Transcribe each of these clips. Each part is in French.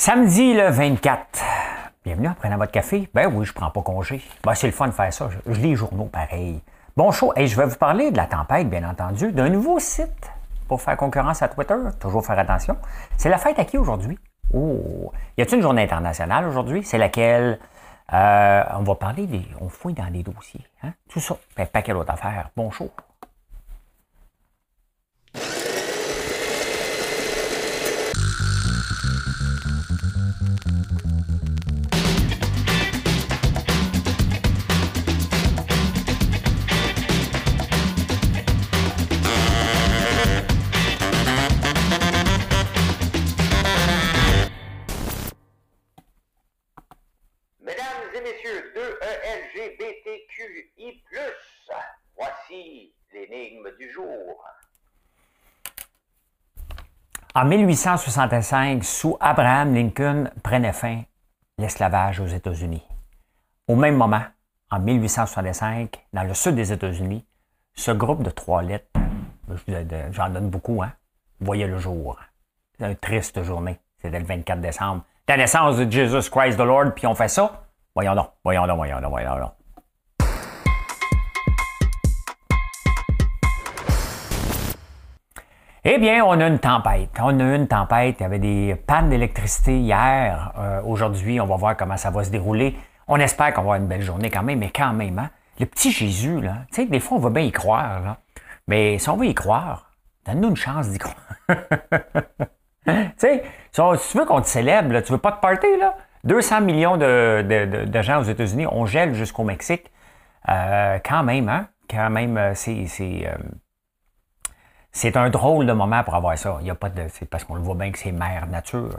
Samedi le 24, bienvenue en prenant votre café. Ben oui, je prends pas congé. Ben, c'est le fun de faire ça, je lis les journaux pareil. Bon show, et je vais vous parler de la tempête, bien entendu, d'un nouveau site pour faire concurrence à Twitter. Toujours faire attention. C'est la fête à qui aujourd'hui? Oh! Y a-t-il une journée internationale aujourd'hui? C'est laquelle? On va parler des... On fouille dans les dossiers. Hein? Tout ça. Ben, paquet d'autres affaires. Bon show. En 1865, sous Abraham Lincoln, prenait fin l'esclavage aux États-Unis. Au même moment, en 1865, dans le sud des États-Unis, ce groupe de trois lettres, j'en donne beaucoup, hein, voyait le jour. C'est une triste journée. C'était le 24 décembre. La naissance de Jésus Christ the Lord, puis on fait ça? Voyons donc, voyons donc, voyons donc, voyons donc. Eh bien, on a une tempête. On a une tempête. Il y avait des pannes d'électricité hier. Aujourd'hui, on va voir comment ça va se dérouler. On espère qu'on va avoir une belle journée quand même, mais quand même, hein? Le petit Jésus, là, tu sais, des fois, on va bien y croire, là. Mais si on veut y croire, donne-nous une chance d'y croire. Tu sais, si tu veux qu'on te célèbre, là, tu veux pas te party, là? 200 millions de gens aux États-Unis, on gèle jusqu'au Mexique. Quand même, hein? Quand même, c'est un drôle de moment pour avoir ça. Il y a pas de, c'est parce qu'on le voit bien que c'est mère nature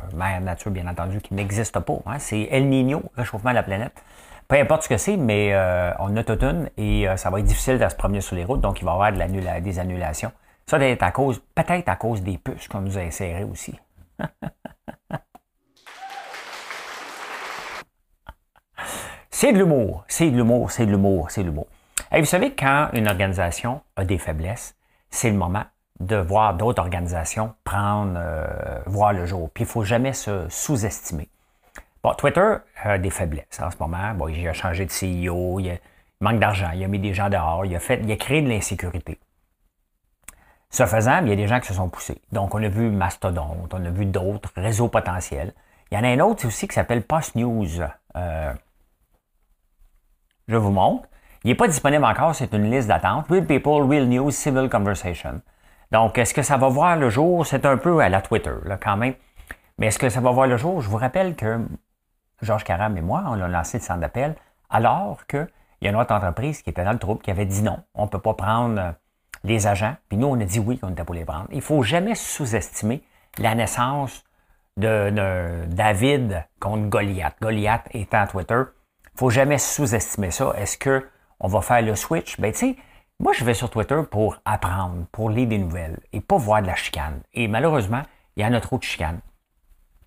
bien entendu, qui n'existe pas. Hein? C'est El Nino, réchauffement de la planète. Peu importe ce que c'est, mais on a tout une et ça va être difficile de se promener sur les routes, donc il va y avoir des annulations. Ça doit être peut-être à cause des puces qu'on nous a insérées aussi. C'est de l'humour, c'est de l'humour, c'est de l'humour, c'est de l'humour. Et vous savez, quand une organisation a des faiblesses, c'est le moment de voir d'autres organisations voir le jour. Puis il ne faut jamais se sous-estimer. Bon, Twitter a des faiblesses en ce moment. Bon, il a changé de CEO, il manque d'argent, il a mis des gens dehors, il a créé de l'insécurité. Ce faisant, il y a des gens qui se sont poussés. Donc, on a vu Mastodontes, on a vu d'autres réseaux potentiels. Il y en a un autre aussi qui s'appelle Post News. Je vous montre. Il n'est pas disponible encore, c'est une liste d'attente. Real People, Real News, Civil Conversation. Donc, est-ce que ça va voir le jour? C'est un peu à la Twitter, là, quand même. Mais est-ce que ça va voir le jour? Je vous rappelle que Georges Caram et moi, on a lancé le centre d'appel alors qu'il y a une autre entreprise qui était dans le trouble, qui avait dit non. On ne peut pas prendre les agents. Puis nous, on a dit oui qu'on était pour les prendre. Il ne faut jamais sous-estimer la naissance de David contre Goliath. Goliath étant Twitter. Il ne faut jamais sous-estimer ça. Est-ce que on va faire le switch? Ben, tu sais, moi, je vais sur Twitter pour apprendre, pour lire des nouvelles et pas voir de la chicane. Et malheureusement, il y en a trop de chicanes.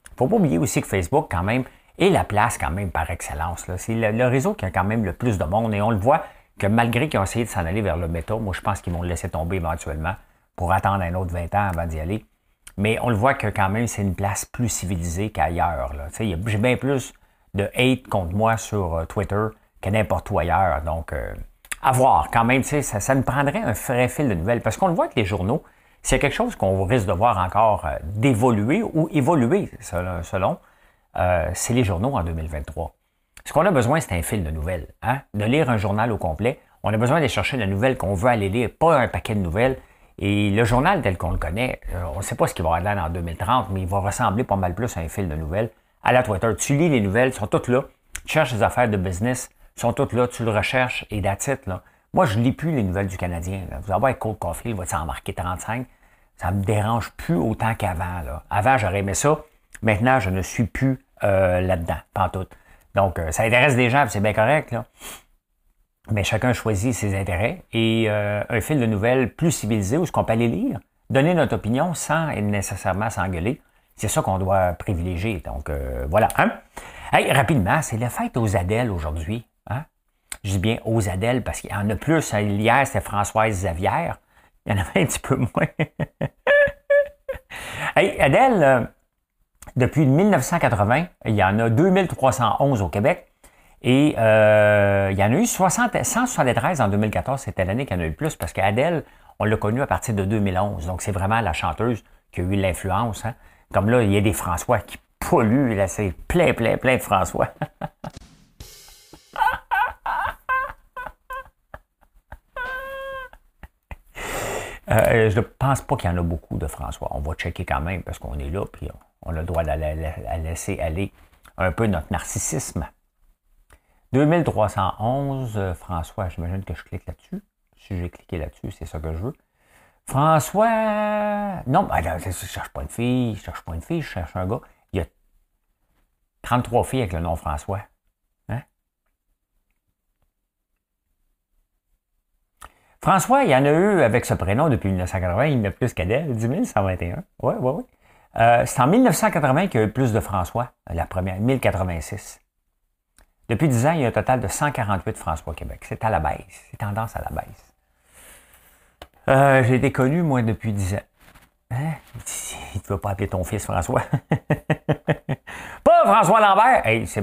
Il ne faut pas oublier aussi que Facebook, quand même, est la place, quand même, par excellence. C'est le réseau qui a quand même le plus de monde. Et on le voit que malgré qu'ils ont essayé de s'en aller vers le méta, moi, je pense qu'ils vont le laisser tomber éventuellement pour attendre un autre 20 ans avant d'y aller. Mais on le voit que, quand même, c'est une place plus civilisée qu'ailleurs. J'ai bien plus de hate contre moi sur Twitter que n'importe où ailleurs. Donc, à voir. Quand même, ça nous prendrait un vrai fil de nouvelles. Parce qu'on le voit que les journaux, c'est quelque chose qu'on risque de voir encore d'évoluer ou évoluer, selon. C'est les journaux en 2023. Ce qu'on a besoin, c'est un fil de nouvelles. Hein? De lire un journal au complet. On a besoin de chercher la nouvelle qu'on veut aller lire, pas un paquet de nouvelles. Et le journal tel qu'on le connaît, on ne sait pas ce qu'il va avoir là en 2030, mais il va ressembler pas mal plus à un fil de nouvelles. À la Twitter, tu lis les nouvelles, sont toutes là. Tu cherches les affaires de business, sont toutes là, tu le recherches et that's it, là. Moi, je ne lis plus les nouvelles du Canadien. Là. Vous allez voir, Cole Caufield va s'en marquer 35. Ça ne me dérange plus autant qu'avant. Avant, j'aurais aimé ça. Maintenant, je ne suis plus là-dedans, pantoute. Donc, ça intéresse des gens, c'est bien correct, là. Mais chacun choisit ses intérêts. Et un fil de nouvelles plus civilisé où ce qu'on peut aller lire, donner notre opinion sans nécessairement s'engueuler, c'est ça qu'on doit privilégier. Donc, voilà. Hein? Hey, rapidement, c'est la fête aux Adèles aujourd'hui. Hein? Je dis bien aux Adèles parce qu'il y en a plus. Hier, c'était Françoise Xavier. Il y en avait un petit peu moins. Hey, Adèle, Depuis 1980, il y en a 2311 au Québec. Et il y en a eu 173 en 2014. C'était l'année qu'il y en a eu plus parce qu'Adèle, on l'a connue à partir de 2011. Donc, c'est vraiment la chanteuse qui a eu l'influence. Hein. Comme là, il y a des François qui polluent. Là, c'est plein de François. Je ne pense pas qu'il y en a beaucoup de François. On va checker quand même parce qu'on est là puis on a le droit de laisser aller un peu notre narcissisme. 2311, François, j'imagine que je clique là-dessus. Si j'ai cliqué là-dessus, c'est ça que je veux. François... Non, ben là, je ne cherche pas une fille, je ne cherche pas une fille, je cherche un gars. Il y a 33 filles avec le nom François. Hein? François, il y en a eu avec ce prénom depuis 1980, il y en a plus qu'Adèle, 10 121. Oui, oui, oui. C'est en 1980 qu'il y a eu plus de François, la première, 1086. Depuis 10 ans, il y a un total de 148 François au Québec. C'est à la baisse. C'est tendance à la baisse. J'ai été connu, moi, depuis 10 ans. Hein? Tu ne veux pas appeler ton fils François? Pas François Lambert! Hey, c'est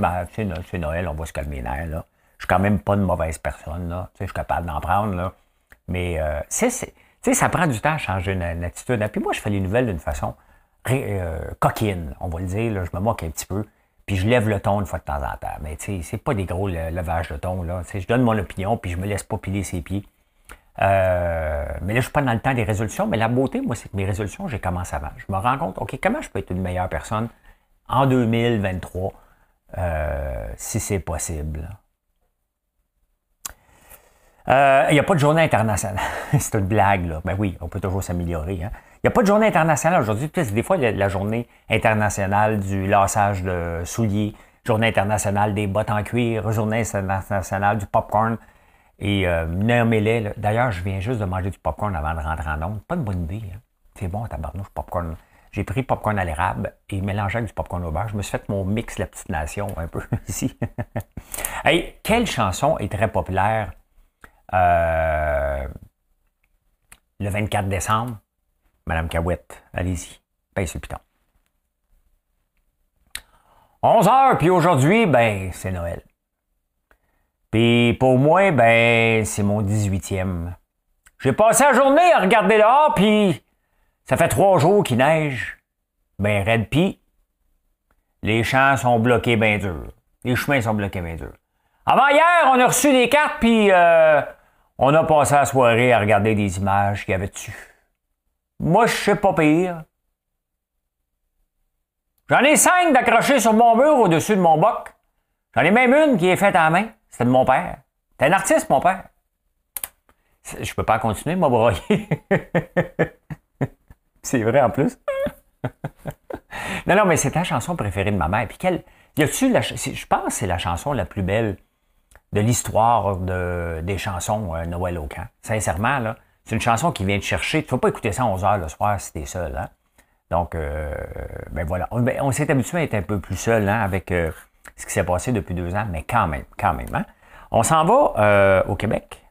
Noël, on va se calmer là. Je ne suis quand même pas une mauvaise personne. Là. Tu sais, je suis capable d'en prendre. Là. Mais tu sais, ça prend du temps à changer une attitude. Et puis moi, je fais les nouvelles d'une façon coquine, on va le dire. Là. Je me moque un petit peu. Puis je lève le ton une fois de temps en temps. Mais tu sais, c'est pas des gros levages de ton, là. Tu sais, je donne mon opinion, puis je me laisse pas piler ses pieds. Mais là, je suis pas dans le temps des résolutions. Mais la beauté, moi, c'est que mes résolutions, j'ai commencé avant. Je me rends compte, OK, comment je peux être une meilleure personne en 2023, si c'est possible? Il n'y a pas de journée internationale. C'est une blague, là. Ben oui, on peut toujours s'améliorer, hein. Il n'y a pas de journée internationale aujourd'hui. Des fois, la journée internationale du lassage de souliers, journée internationale des bottes en cuir, journée internationale du popcorn. Et nommez-les. D'ailleurs, je viens juste de manger du popcorn avant de rentrer en onde. Pas de bonne idée. Hein. C'est bon, tabarnouche, popcorn. J'ai pris popcorn à l'érable et mélangé avec du popcorn au beurre. Je me suis fait mon mix La Petite Nation un peu ici. Hey, quelle chanson est très populaire le 24 décembre? Madame Cahouette, allez-y, paye ce piton. 11 h, puis aujourd'hui, ben, c'est Noël. Puis pour moi, ben, c'est mon 18e. J'ai passé la journée à regarder dehors, puis ça fait 3 jours qu'il neige. Ben, raide, puis les champs sont bloqués bien durs. Les chemins sont bloqués bien durs. Avant hier, on a reçu des cartes, puis on a passé la soirée à regarder des images qu'il y avait dessus. Moi, je sais pas pire. J'en ai 5 d'accrochés sur mon mur au-dessus de mon boc. J'en ai même une qui est faite à la main. C'était de mon père. T'es un artiste, mon père. Je peux pas continuer, m'a broyé. C'est vrai, en plus. Non, mais c'est la chanson préférée de ma mère. Puis quelle... Y a-tu la... Je pense que c'est la chanson la plus belle de l'histoire des chansons Noël au camp. Sincèrement, là. C'est une chanson qui vient te chercher. Tu ne vas pas écouter ça à 11 h le soir si t'es seul. Hein? Donc, ben voilà. On s'est habitué à être un peu plus seul, hein, avec ce qui s'est passé depuis 2 ans. Mais quand même. Hein? On s'en va au Québec.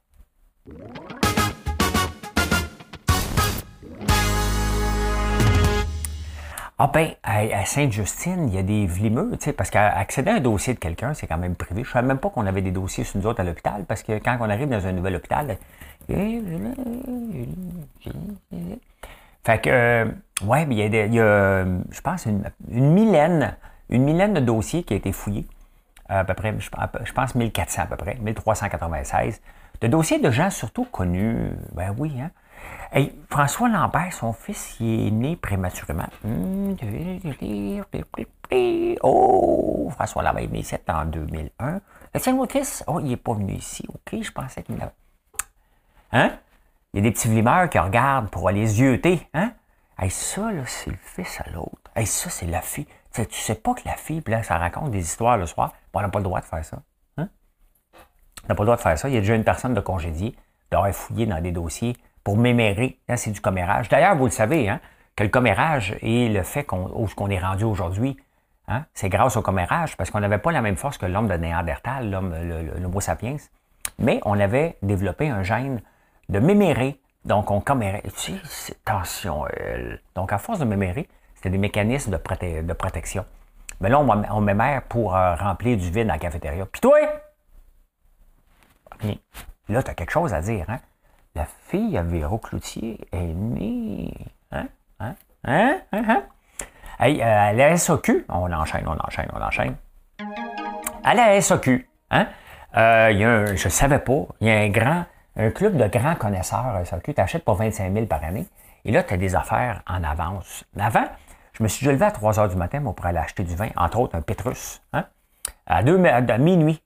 Ah ben, à Sainte-Justine, il y a des vlimeux. Parce qu'accéder à un dossier de quelqu'un, c'est quand même privé. Je ne savais même pas qu'on avait des dossiers sur nous autres à l'hôpital. Parce que quand on arrive dans un nouvel hôpital... Fait que, ouais, mais il y a je pense, une millaine de dossiers qui a été fouillés, à peu près, je pense 1400 à peu près, 1396, de dossiers de gens surtout connus, ben oui, hein. Hey, François Lambert, son fils, il est né prématurément. Oh, François Lambert est né ici en 2001. C'est mon fils, oh, il n'est pas venu ici, ok, je pensais qu'il l'avait. Hein? Il y a des petits vlimeurs qui regardent pour aller zioter, hein? Hey, ça, là, c'est le fils à l'autre. Hey, ça, c'est la fille. T'sais, tu sais pas que la fille, puis là, ça raconte des histoires le soir. Bon, on n'a pas le droit de faire ça. Hein? On n'a pas le droit de faire ça. Il y a déjà une personne de congédié d'avoir fouillé dans des dossiers pour mémérer. Là, c'est du commérage. D'ailleurs, vous le savez, hein, que le commérage et le fait qu'on est rendu aujourd'hui, hein, c'est grâce au commérage, parce qu'on n'avait pas la même force que l'homme de Néandertal, l'homo sapiens, mais on avait développé un gène de mémérer. Donc, on commérait. Tu sais, attention, elle. Donc, à force de mémérer, C'était des mécanismes de protection. Mais là, on m'émère pour remplir du vide dans la cafétéria. Puis toi, okay. Là, tu as quelque chose à dire, hein? La fille à Véro-Cloutier est née. Hein? Hein? Hein? Hein? Hein? Hey, à la S.A.Q., on enchaîne. À la S.A.Q., hein? Je ne savais pas, il y a un club de grands connaisseurs à S.A.Q. Tu achètes pour 25 000 par année. Et là, tu as des affaires en avance. Avant, je me suis levé à 3 h du matin moi, pour aller acheter du vin, entre autres un Pétrus. Hein? À minuit,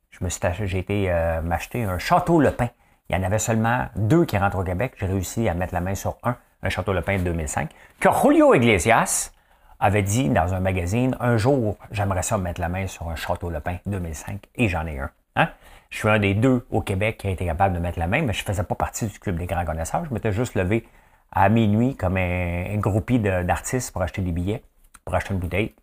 j'ai été m'acheter un Château Le Pin. Il y en avait seulement 2 qui rentrent au Québec. J'ai réussi à mettre la main sur un Château Le Pin de 2005, que Julio Iglesias avait dit dans un magazine, un jour, j'aimerais ça mettre la main sur un Château Le Pin 2005, et j'en ai un. Hein? Je suis un des 2 au Québec qui a été capable de mettre la main, mais je ne faisais pas partie du club des grands connaisseurs. Je m'étais juste levé à minuit comme un groupie d'artistes pour acheter des billets, pour acheter une bouteille.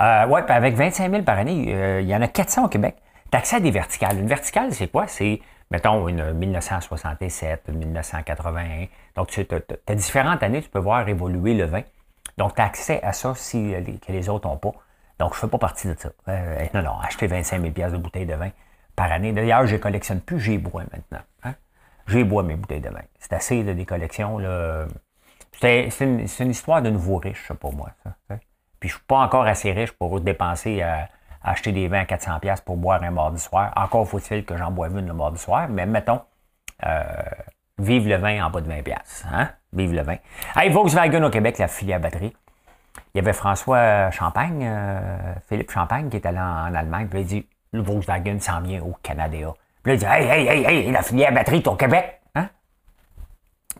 Oui, avec 25 000 par année, il y en a 400 au Québec. Tu as accès à des verticales. Une verticale, c'est quoi? C'est, mettons, une 1967, une 1981. Donc, tu as différentes années, tu peux voir évoluer le vin. Donc, tu as accès à ça si, que les autres n'ont pas. Donc, je ne fais pas partie de ça. Non, acheter 25 000 $ de bouteilles de vin par année. D'ailleurs, je ne les collectionne plus, j'y bois maintenant. Hein? J'y bois mes bouteilles de vin. C'est assez là, des collections. C'est une histoire de nouveau riche, ça, pour moi. Ça. Puis, je ne suis pas encore assez riche pour dépenser à acheter des vins à 400 $ pour boire un mardi soir. Encore faut-il que j'en boive une le mardi soir, mais mettons, vive le vin en bas de 20 $. Hein? Vive le vin. Hey, Volkswagen au Québec, la filière à batterie. Il y avait François Champagne, Philippe Champagne, qui est allé en Allemagne. Puis il dit, le Volkswagen s'en vient au Canada. Puis là, il dit, hey, la filière à batterie est au Québec. Hein?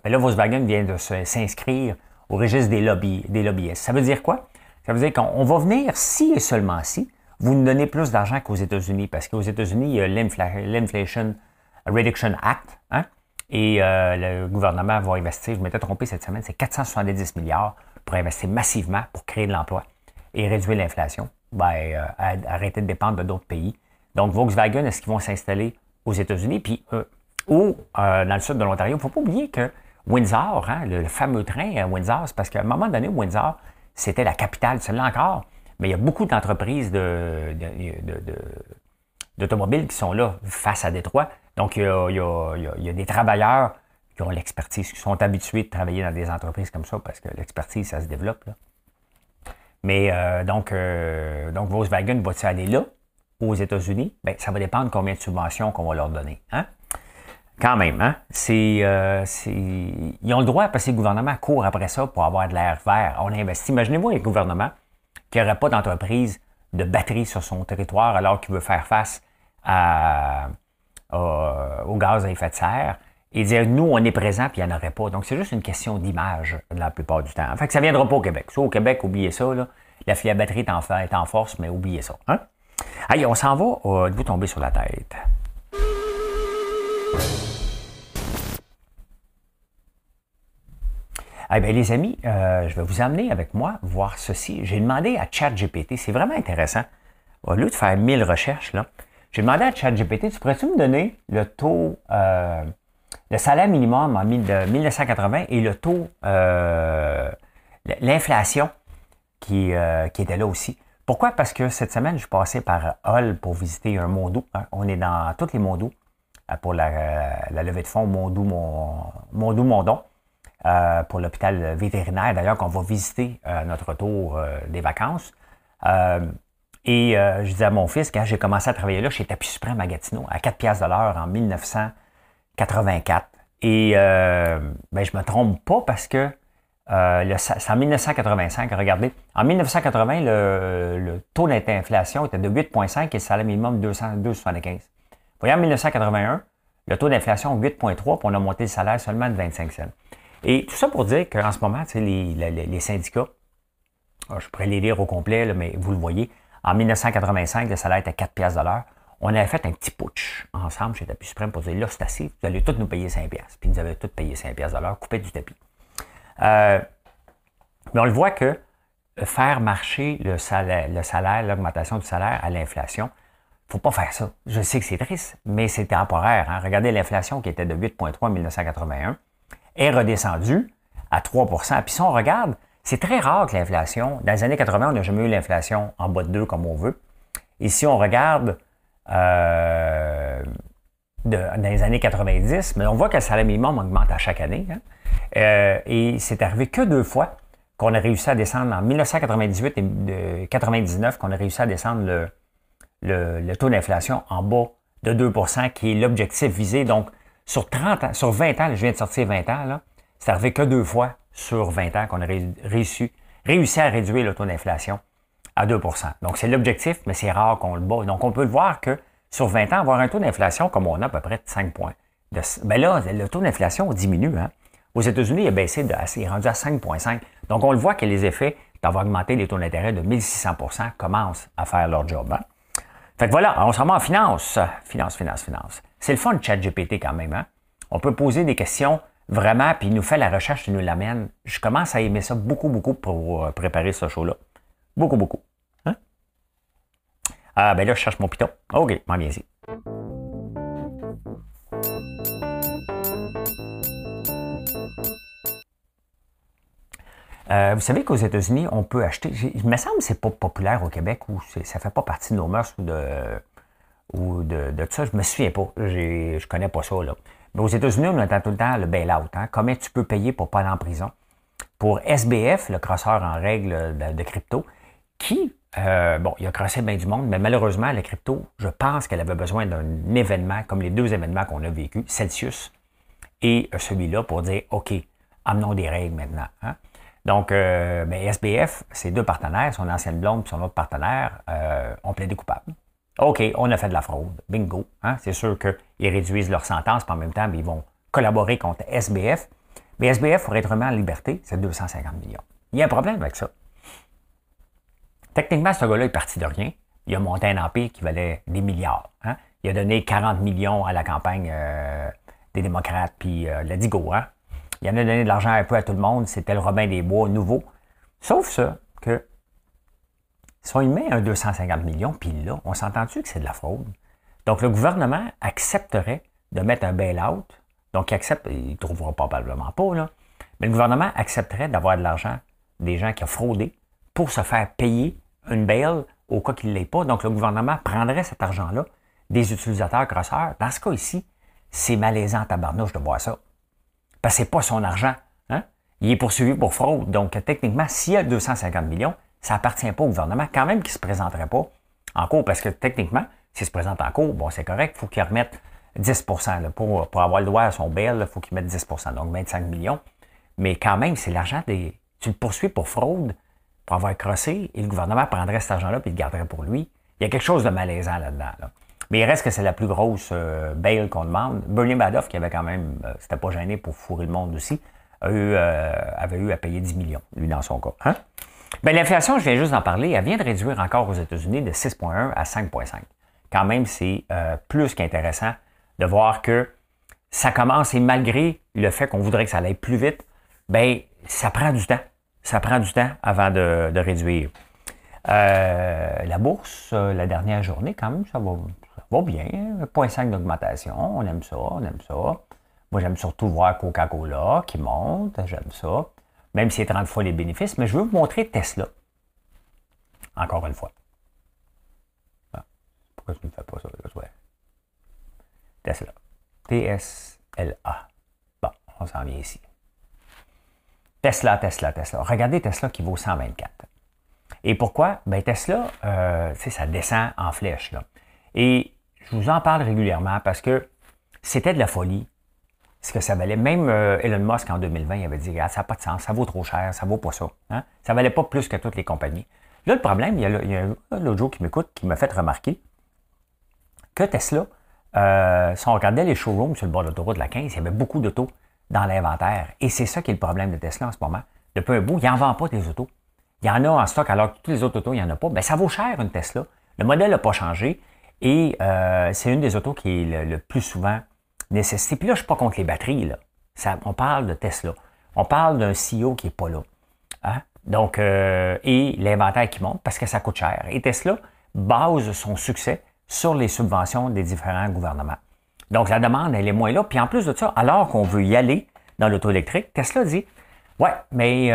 Mais là, Volkswagen vient de s'inscrire au registre des lobbyistes. Ça veut dire quoi? Ça veut dire qu'on va venir, si et seulement si, vous nous donnez plus d'argent qu'aux États-Unis. Parce qu'aux États-Unis, il y a l'Inflation Reduction Act, hein? Et le gouvernement va investir, je m'étais trompé cette semaine, c'est 470 milliards pour investir massivement pour créer de l'emploi et réduire l'inflation, arrêter de dépendre de d'autres pays. Donc, Volkswagen, est-ce qu'ils vont s'installer aux États-Unis? Puis, dans le sud de l'Ontario, il ne faut pas oublier que Windsor, hein, le fameux train à Windsor, c'est parce qu'à un moment donné, Windsor, c'était la capitale, celle-là encore, mais il y a beaucoup d'entreprises d'automobiles qui sont là face à Détroit. Donc, il y a des travailleurs qui ont l'expertise, qui sont habitués de travailler dans des entreprises comme ça, parce que l'expertise, ça se développe. Là. Mais donc Volkswagen va-t-il aller là, aux États-Unis? Bien, ça va dépendre combien de subventions qu'on va leur donner. Hein? Quand même, hein? Ils ont le droit, parce que le gouvernement court après ça pour avoir de l'air vert. On investit. Imaginez-vous un gouvernement qui n'aurait pas d'entreprise de batterie sur son territoire alors qu'il veut faire face à... au gaz à effet de serre et dire nous on est présent puis il n'y en aurait pas. Donc c'est juste une question d'image la plupart du temps. En fait, ça ne viendra pas au Québec. Soit au Québec, oubliez ça, là, la filière batterie est en force, mais oubliez ça. Hein? Allez, on s'en va, vous tomber sur la tête. Eh bien, les amis, je vais vous amener avec moi voir ceci. J'ai demandé à ChatGPT, c'est vraiment intéressant. Au lieu de faire 1000 recherches, là, j'ai demandé à ChatGPT, tu pourrais-tu me donner le taux, le salaire minimum en 1980 et le taux, l'inflation qui était là aussi. Pourquoi? Parce que cette semaine, je suis passé par Hull pour visiter un Mondou. Hein? On est dans tous les Mondou pour la levée de fonds Mondou, pour l'hôpital vétérinaire, d'ailleurs, qu'on va visiter à notre retour des vacances. Et je disais à mon fils, quand j'ai commencé à travailler là, chez Tapis Suprême à Gatineau, à 4 $ de l'heure en 1984. Et je me trompe pas parce que c'est en 1985, regardez. En 1980, le taux d'inflation était de 8,5 et le salaire minimum de 2,75. Vous voyez, en 1981, le taux d'inflation 8,3 puis on a monté le salaire seulement de 25 cents. Et tout ça pour dire qu'en ce moment, tu sais, les syndicats, je pourrais les lire au complet, là, mais vous le voyez, en 1985, le salaire était 4 $ de l'heure. On avait fait un petit putsch ensemble chez Tapis Suprême pour dire, là, c'est assez, vous allez tous nous payer 5 $. Puis ils nous avaient tous payé 5 $ de l'heure, coupé du tapis. Mais on le voit que faire marcher l'augmentation du salaire à l'inflation, il ne faut pas faire ça. Je sais que c'est triste, mais c'est temporaire. Hein? Regardez l'inflation qui était de 8,3 en 1981, est redescendue à 3 %. Puis si on regarde, C'est très rare que l'inflation, dans les années 80, on n'a jamais eu l'inflation en bas de 2 comme on veut. Et si on regarde dans les années 90, mais on voit que le salaire minimum augmente à chaque année. Hein? Et c'est arrivé que 2 fois qu'on a réussi à descendre, en 1998 et 1999, qu'on a réussi à descendre le taux d'inflation en bas de 2 qui est l'objectif visé. Donc, sur 30 ans, sur 20 ans, là, je viens de sortir 20 ans, là, c'est arrivé que 2 fois. Sur 20 ans qu'on a réussi à réduire le taux d'inflation à 2 %. Donc, c'est l'objectif, mais c'est rare qu'on le bat. Donc, on peut voir que sur 20 ans, avoir un taux d'inflation comme on a à peu près de 5 points. Mais là, le taux d'inflation diminue. Hein? Aux États-Unis, il est baissé, il est rendu à 5,5 %. Donc, on le voit que les effets d'avoir augmenté les taux d'intérêt de 1 600 % commencent à faire leur job. Hein? Fait que voilà, on se remet en finance. Finance. C'est le fun de ChatGPT quand même. Hein? On peut poser des questions vraiment, puis il nous fait la recherche, il nous l'amène. Je commence à aimer ça beaucoup pour préparer ce show-là. Beaucoup. Hein? Ah, ben là, je cherche mon piton. OK, m'en viens-y. Vous savez qu'aux États-Unis, on peut acheter... Il me semble que c'est pas populaire au Québec ou ça fait pas partie de nos mœurs ou de tout ça. Je me souviens pas. Je connais pas ça, là. Mais aux États-Unis, on attend tout le temps le bail-out. Hein? Comment tu peux payer pour pas aller en prison? Pour SBF, le crosseur en règle de crypto, qui, bon, il a crossé bien du monde, mais malheureusement, la crypto, je pense qu'elle avait besoin d'un événement, comme les 2 événements qu'on a vécu, Celsius et celui-là, pour dire, OK, amenons des règles maintenant. Hein? Donc, ben, SBF, ses 2 partenaires, son ancienne blonde et son autre partenaire, ont plaidé coupable. OK, on a fait de la fraude. Bingo. Hein? C'est sûr qu'ils réduisent leur sentence, mais en même temps, ils vont collaborer contre SBF. Mais SBF, pour être remis en liberté, c'est 250 millions. Il y a un problème avec ça. Techniquement, ce gars-là est parti de rien. Il a monté un empire qui valait des milliards. Hein? Il a donné 40 millions à la campagne des démocrates, puis la Digo. Hein? Il en a donné de l'argent un peu à tout le monde. C'était le Robin des Bois nouveau. Sauf ça que... Si on y met un 250 millions, puis là, on s'entend-tu que c'est de la fraude? Donc, le gouvernement accepterait de mettre un bail-out. Donc, il accepte, il ne trouvera probablement pas, là. Mais le gouvernement accepterait d'avoir de l'argent des gens qui ont fraudé pour se faire payer une bail au cas qu'il ne l'ait pas. Donc, le gouvernement prendrait cet argent-là des utilisateurs crosseurs. Dans ce cas ici, c'est malaisant tabarnouche de voir ça. Parce que ce n'est pas son argent. Hein? Il est poursuivi pour fraude. Donc, techniquement, s'il y a 250 millions, ça n'appartient pas au gouvernement, quand même qu'il ne se présenterait pas en cours, parce que techniquement, s'il se présente en cours, bon, c'est correct, il faut qu'il remette 10 %. Pour avoir le droit à son bail, il faut qu'il mette 10 %, donc 25 millions. Mais quand même, c'est l'argent des... Tu le poursuis pour fraude, pour avoir crossé, et le gouvernement prendrait cet argent-là et le garderait pour lui. Il y a quelque chose de malaisant là-dedans. Là. Mais il reste que c'est la plus grosse bail qu'on demande. Bernie Madoff, qui avait quand même... c'était pas gêné pour fourrer le monde aussi, avait eu à payer 10 millions, lui, dans son cas. Hein? Bien, l'inflation, je viens juste d'en parler, elle vient de réduire encore aux États-Unis de 6,1 à 5,5. Quand même, c'est plus qu'intéressant de voir que ça commence, et malgré le fait qu'on voudrait que ça aille plus vite, bien, ça prend du temps. Ça prend du temps avant de réduire. La bourse, la dernière journée, quand même, ça va bien. 0,5 d'augmentation, on aime ça, Moi, j'aime surtout voir Coca-Cola qui monte, j'aime ça. Même si c'est 30 fois les bénéfices, mais je veux vous montrer Tesla. Encore une fois. Ah, pourquoi tu ne me fais pas ça? Ouais. Tesla. T-S-L-A. Bon, on s'en vient ici. Tesla. Regardez Tesla qui vaut 124. Et pourquoi? Bien, Tesla, ça descend en flèche. Là. Et je vous en parle régulièrement parce que c'était de la folie. Ce que ça valait. Même Elon Musk, en 2020, il avait dit, regarde, ça n'a pas de sens, ça vaut trop cher, ça vaut pas ça. Hein? Ça valait pas plus que toutes les compagnies. Là, le problème, il y a l'autre jour qui m'écoute, qui m'a fait remarquer que Tesla, si on regardait les showrooms sur le bord de l'autoroute de la 15, il y avait beaucoup d'autos dans l'inventaire. Et c'est ça qui est le problème de Tesla en ce moment. Depuis un bout, il n'en vend pas des autos. Il y en a en stock, alors que toutes les autres autos, il n'y en a pas. Bien, ça vaut cher une Tesla. Le modèle n'a pas changé et c'est une des autos qui est le plus souvent... nécessité. Puis là, je ne suis pas contre les batteries. Là. Ça, on parle de Tesla. On parle d'un CEO qui n'est pas là. Hein? Donc, et l'inventaire qui monte parce que ça coûte cher. Et Tesla base son succès sur les subventions des différents gouvernements. Donc, la demande, elle est moins là. Puis en plus de ça, alors qu'on veut y aller dans l'auto électrique, Tesla dit Oui, mais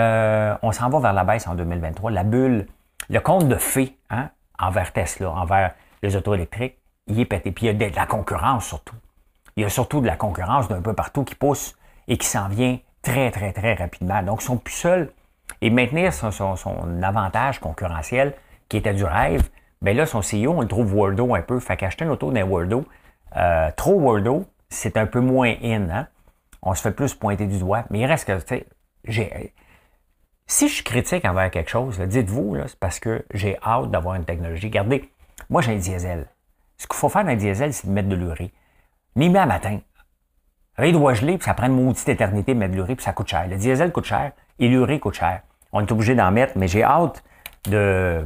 on s'en va vers la baisse en 2023. La bulle, le conte de fées hein, envers Tesla, envers les autos électriques, il est pété. Puis il y a de la concurrence surtout. Il y a surtout de la concurrence d'un peu partout qui pousse et qui s'en vient très, très, très rapidement. Donc, ils ne sont plus seuls. Et maintenir son avantage concurrentiel qui était du rêve, bien là, son CEO, on le trouve wordo un peu. Fait qu'acheter une auto d'un wordo, trop wordo, c'est un peu moins in. Hein? On se fait plus pointer du doigt. Mais il reste que, tu sais, si je suis critique envers quelque chose, dites-vous, c'est parce que j'ai hâte d'avoir une technologie. Regardez, moi, j'ai un diesel. Ce qu'il faut faire d'un diesel, c'est de mettre de l'urée. Ni à matin. Il doit geler, puis ça prend une maudite éternité de mettre de l'urée, puis ça coûte cher. Le diesel coûte cher et l'urée coûte cher. On est obligé d'en mettre, mais j'ai hâte de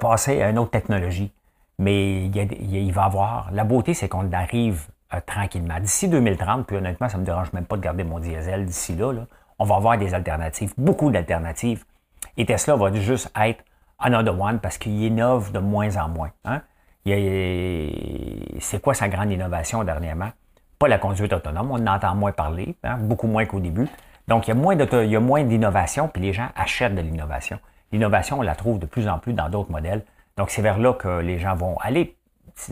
passer à une autre technologie. Mais il va y avoir. La beauté, c'est qu'on arrive tranquillement. D'ici 2030, puis honnêtement, ça ne me dérange même pas de garder mon diesel d'ici là, on va avoir des alternatives, beaucoup d'alternatives. Et Tesla va juste être another one parce qu'il innove de moins en moins. Hein? C'est quoi sa grande innovation dernièrement? Pas la conduite autonome, on en entend moins parler, hein? Beaucoup moins qu'au début. Donc, il y a moins d'innovation, puis les gens achètent de l'innovation. L'innovation, on la trouve de plus en plus dans d'autres modèles. Donc, c'est vers là que les gens vont aller.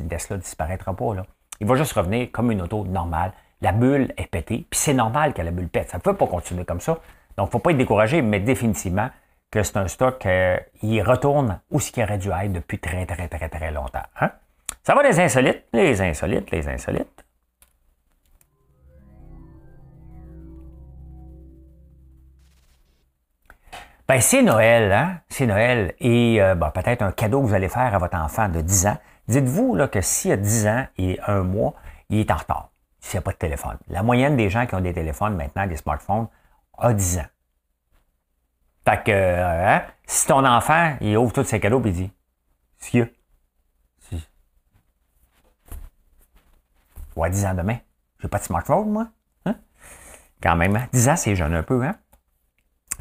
Tesla ne disparaîtra pas. Là. Il va juste revenir comme une auto normale. La bulle est pétée, puis c'est normal que la bulle pète. Ça ne peut pas continuer comme ça. Donc, il ne faut pas être découragé, mais définitivement que c'est un stock qui retourne où ce qu'il aurait dû être depuis très, très, très, très longtemps. Hein? Ça va les insolites, les insolites, les insolites. Ben, c'est Noël, hein? C'est Noël. Et peut-être un cadeau que vous allez faire à votre enfant de 10 ans. Dites-vous là, que s'il a 10 ans et un mois, il est en retard. S'il n'y a pas de téléphone. La moyenne des gens qui ont des téléphones maintenant, des smartphones, a 10 ans. Fait que, hein? Si ton enfant, il ouvre tous ses cadeaux et il dit « Monsieur, si. Ouais, 10 ans demain, j'ai pas de smartphone, moi. Hein? » Quand même, hein? 10 ans, c'est jeune un peu, hein?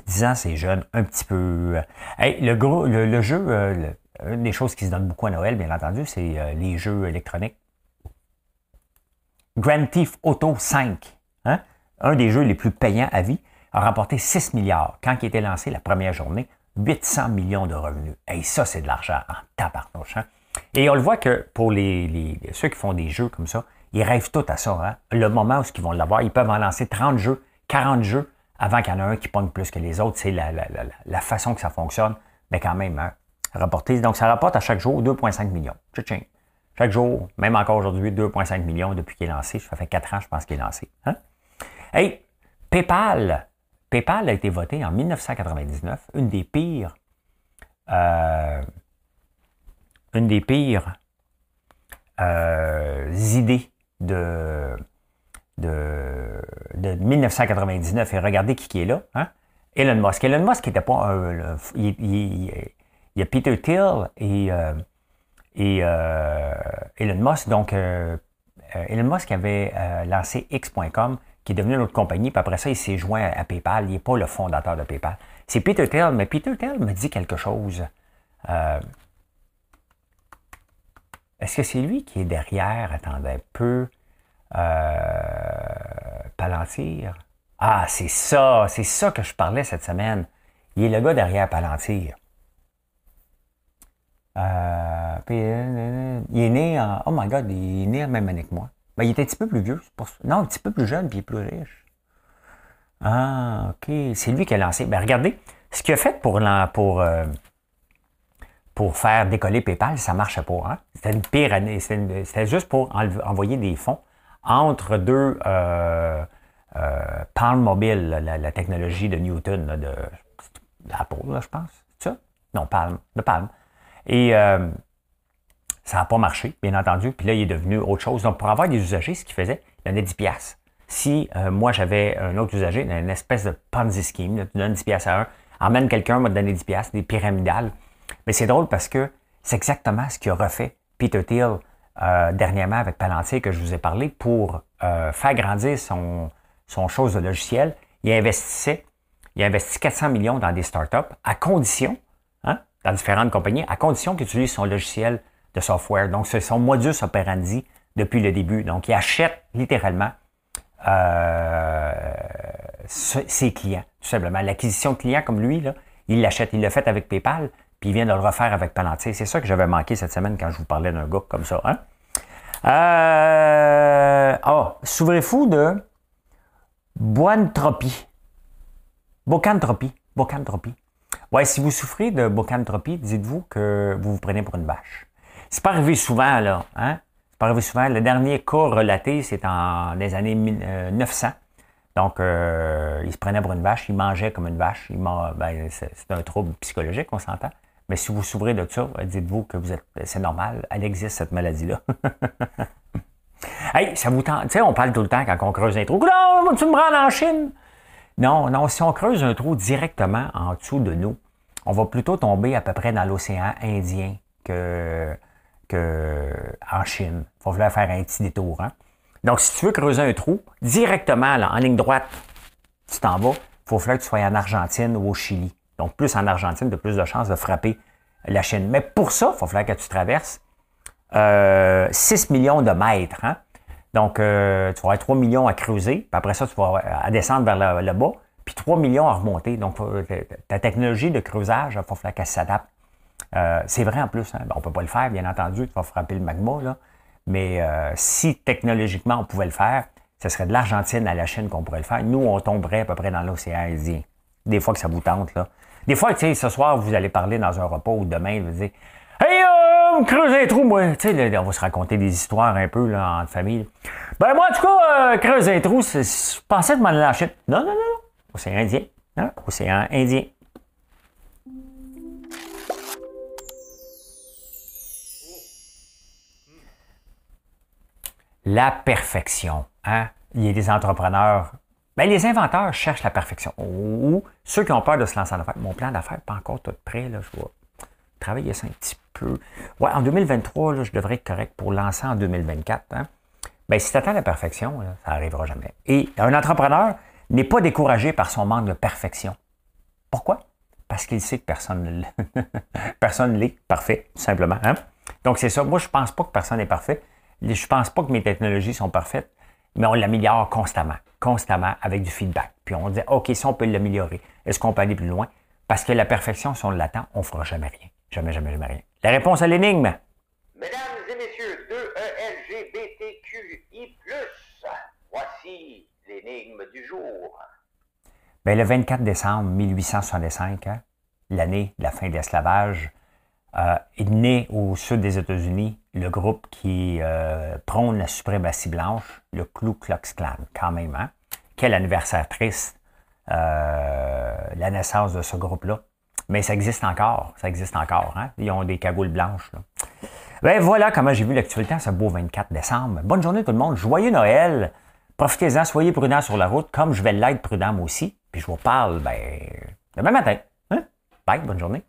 10 ans, c'est jeune, un petit peu. Hey, le jeu, une des choses qui se donne beaucoup à Noël, bien entendu, c'est les jeux électroniques. Grand Theft Auto 5, hein? Un des jeux les plus payants à vie, a remporté 6 milliards quand il était lancé la première journée, 800 millions de revenus. Hey, ça, c'est de l'argent en tabarnouche. Hein? Et on le voit que pour ceux qui font des jeux comme ça, ils rêvent tout à ça. Hein? Le moment où ils vont l'avoir, ils peuvent en lancer 30 jeux, 40 jeux, avant qu'il y en ait un qui pogne plus que les autres. C'est la façon que ça fonctionne. Mais quand même, hein? Rapporter. Donc, ça rapporte à chaque jour 2,5 millions. Tchitching. Chaque jour, même encore aujourd'hui, 2,5 millions depuis qu'il est lancé. Ça fait 4 ans, je pense, qu'il est lancé. Hein? Hey, PayPal. PayPal a été voté en 1999, une des pires idées de 1999. Et regardez qui est là. Hein? Elon Musk. Elon Musk n'était pas un... Il y a Peter Thiel et Elon Musk. Donc, Elon Musk avait lancé X.com, qui est devenu une autre compagnie, puis après ça, il s'est joint à PayPal. Il n'est pas le fondateur de PayPal. C'est Peter Thiel, mais Peter Thiel me dit quelque chose. Est-ce que c'est lui qui est derrière? Attendez un peu. Palantir. Ah, c'est ça! C'est ça que je parlais cette semaine. Il est le gars derrière Palantir. Il est né en... Oh my God, il est né la même année que moi. Ben, il était un petit peu plus vieux. Pour... Non, un petit peu plus jeune, puis il est plus riche. Ah, OK. C'est lui qui a lancé. Ben, regardez, ce qu'il a fait pour faire décoller PayPal, ça ne marchait pas. Hein? C'était une pire année. C'était juste pour envoyer des fonds entre deux Palm Mobile, la technologie de Newton, là, de Apple, là, je pense. C'est ça? Non, Palm. De Palm. Et... ça n'a pas marché, bien entendu. Puis là, il est devenu autre chose. Donc, pour avoir des usagers, ce qu'il faisait, il donnait 10$. Si moi, j'avais un autre usager, une espèce de Ponzi scheme, là, tu donnes 10$ à un, emmène quelqu'un, m'a donné 10$, des pyramidales. Mais c'est drôle parce que c'est exactement ce qu'a refait Peter Thiel dernièrement avec Palantir que je vous ai parlé pour faire grandir son chose de logiciel. Il investit 400 millions dans des startups à condition, hein, dans différentes compagnies, à condition qu'ils utilisent son logiciel de software. Donc, c'est son modus operandi depuis le début. Donc, il achète littéralement ses clients. tout simplement. L'acquisition de clients comme lui, là, il l'achète, il l'a fait avec PayPal, puis il vient de le refaire avec Palantir. C'est ça que j'avais manqué cette semaine quand je vous parlais d'un gars comme ça. Hein? Souvrez-vous de bocanthropie. Bocanthropie. Ouais, si vous souffrez de bocanthropie, dites-vous que vous vous prenez pour une vache. C'est pas arrivé souvent, là. Hein? C'est pas arrivé souvent. Le dernier cas relaté, c'est dans les années 900. Donc, il se prenait pour une vache, il mangeait comme une vache. C'est un trouble psychologique, on s'entend. Mais si vous souffrez de ça, dites-vous que c'est normal. Elle existe, cette maladie-là. Hey, ça vous tente. Tu sais, on parle tout le temps quand on creuse un trou. Non, tu me prends en Chine. Non, si on creuse un trou directement en dessous de nous, on va plutôt tomber à peu près dans l'océan Indien que en Chine. Il va falloir faire un petit détour. Hein? Donc, si tu veux creuser un trou, directement, là, en ligne droite, tu t'en vas. Il va falloir que tu sois en Argentine ou au Chili. Donc, plus en Argentine, tu as plus de chances de frapper la Chine. Mais pour ça, il va falloir que tu traverses 6 millions de mètres. Hein? Donc, tu vas avoir 3 millions à creuser, puis après ça, tu vas à descendre vers le bas, puis 3 millions à remonter. Donc, ta technologie de creusage, il va falloir qu'elle s'adapte. C'est vrai en plus, hein? Ben, on ne peut pas le faire, bien entendu, tu vas frapper le magma, là. Mais si technologiquement on pouvait le faire, ce serait de l'Argentine à la Chine qu'on pourrait le faire. Nous, on tomberait à peu près dans l'océan Indien. Des fois que ça vous tente, là. Des fois, tu sais, ce soir, vous allez parler dans un repas ou demain, vous allez dire « Hey, on me creuse un trou, moi! » Tu sais, on va se raconter des histoires un peu, là, en famille. « Ben, moi, en tout cas, creuse un trou, je pensais de m'en aller en Chine. » Non. Océan Indien. Hein? Océan Indien. La perfection. Hein? Il y a des entrepreneurs. Ben, les inventeurs cherchent la perfection. Ou ceux qui ont peur de se lancer en affaires. Mon plan d'affaires n'est pas encore tout prêt. Là, je vais travailler ça un petit peu. Ouais, en 2023, là, je devrais être correct pour lancer en 2024. Hein? Ben, si tu attends la perfection, là, ça n'arrivera jamais. Et un entrepreneur n'est pas découragé par son manque de perfection. Pourquoi? Parce qu'il sait que personne ne l'est. Personne n'est parfait, tout simplement. Hein? Donc, c'est ça. Moi, je ne pense pas que personne n'est parfait. Je ne pense pas que mes technologies sont parfaites, mais on l'améliore constamment avec du feedback. Puis on dit, OK, ça, on peut l'améliorer. Est-ce qu'on peut aller plus loin? Parce que la perfection, si on l'attend, on ne fera jamais rien. Jamais rien. La réponse à l'énigme. Mesdames et messieurs, 2ELGBTQI+, voici l'énigme du jour. Bien, le 24 décembre 1865, hein, l'année de la fin de l'esclavage, est né au sud des États-Unis le groupe qui prône la suprématie blanche, le Ku Klux Klan, quand même. Hein? Quel anniversaire triste, la naissance de ce groupe-là. Mais ça existe encore, Hein? Ils ont des cagoules blanches. Là. Ben voilà comment j'ai vu l'actualité en ce beau 24 décembre. Bonne journée tout le monde, joyeux Noël. Profitez-en, soyez prudents sur la route, comme je vais l'être prudent moi aussi. Puis je vous parle demain matin. Hein? Bye, bonne journée.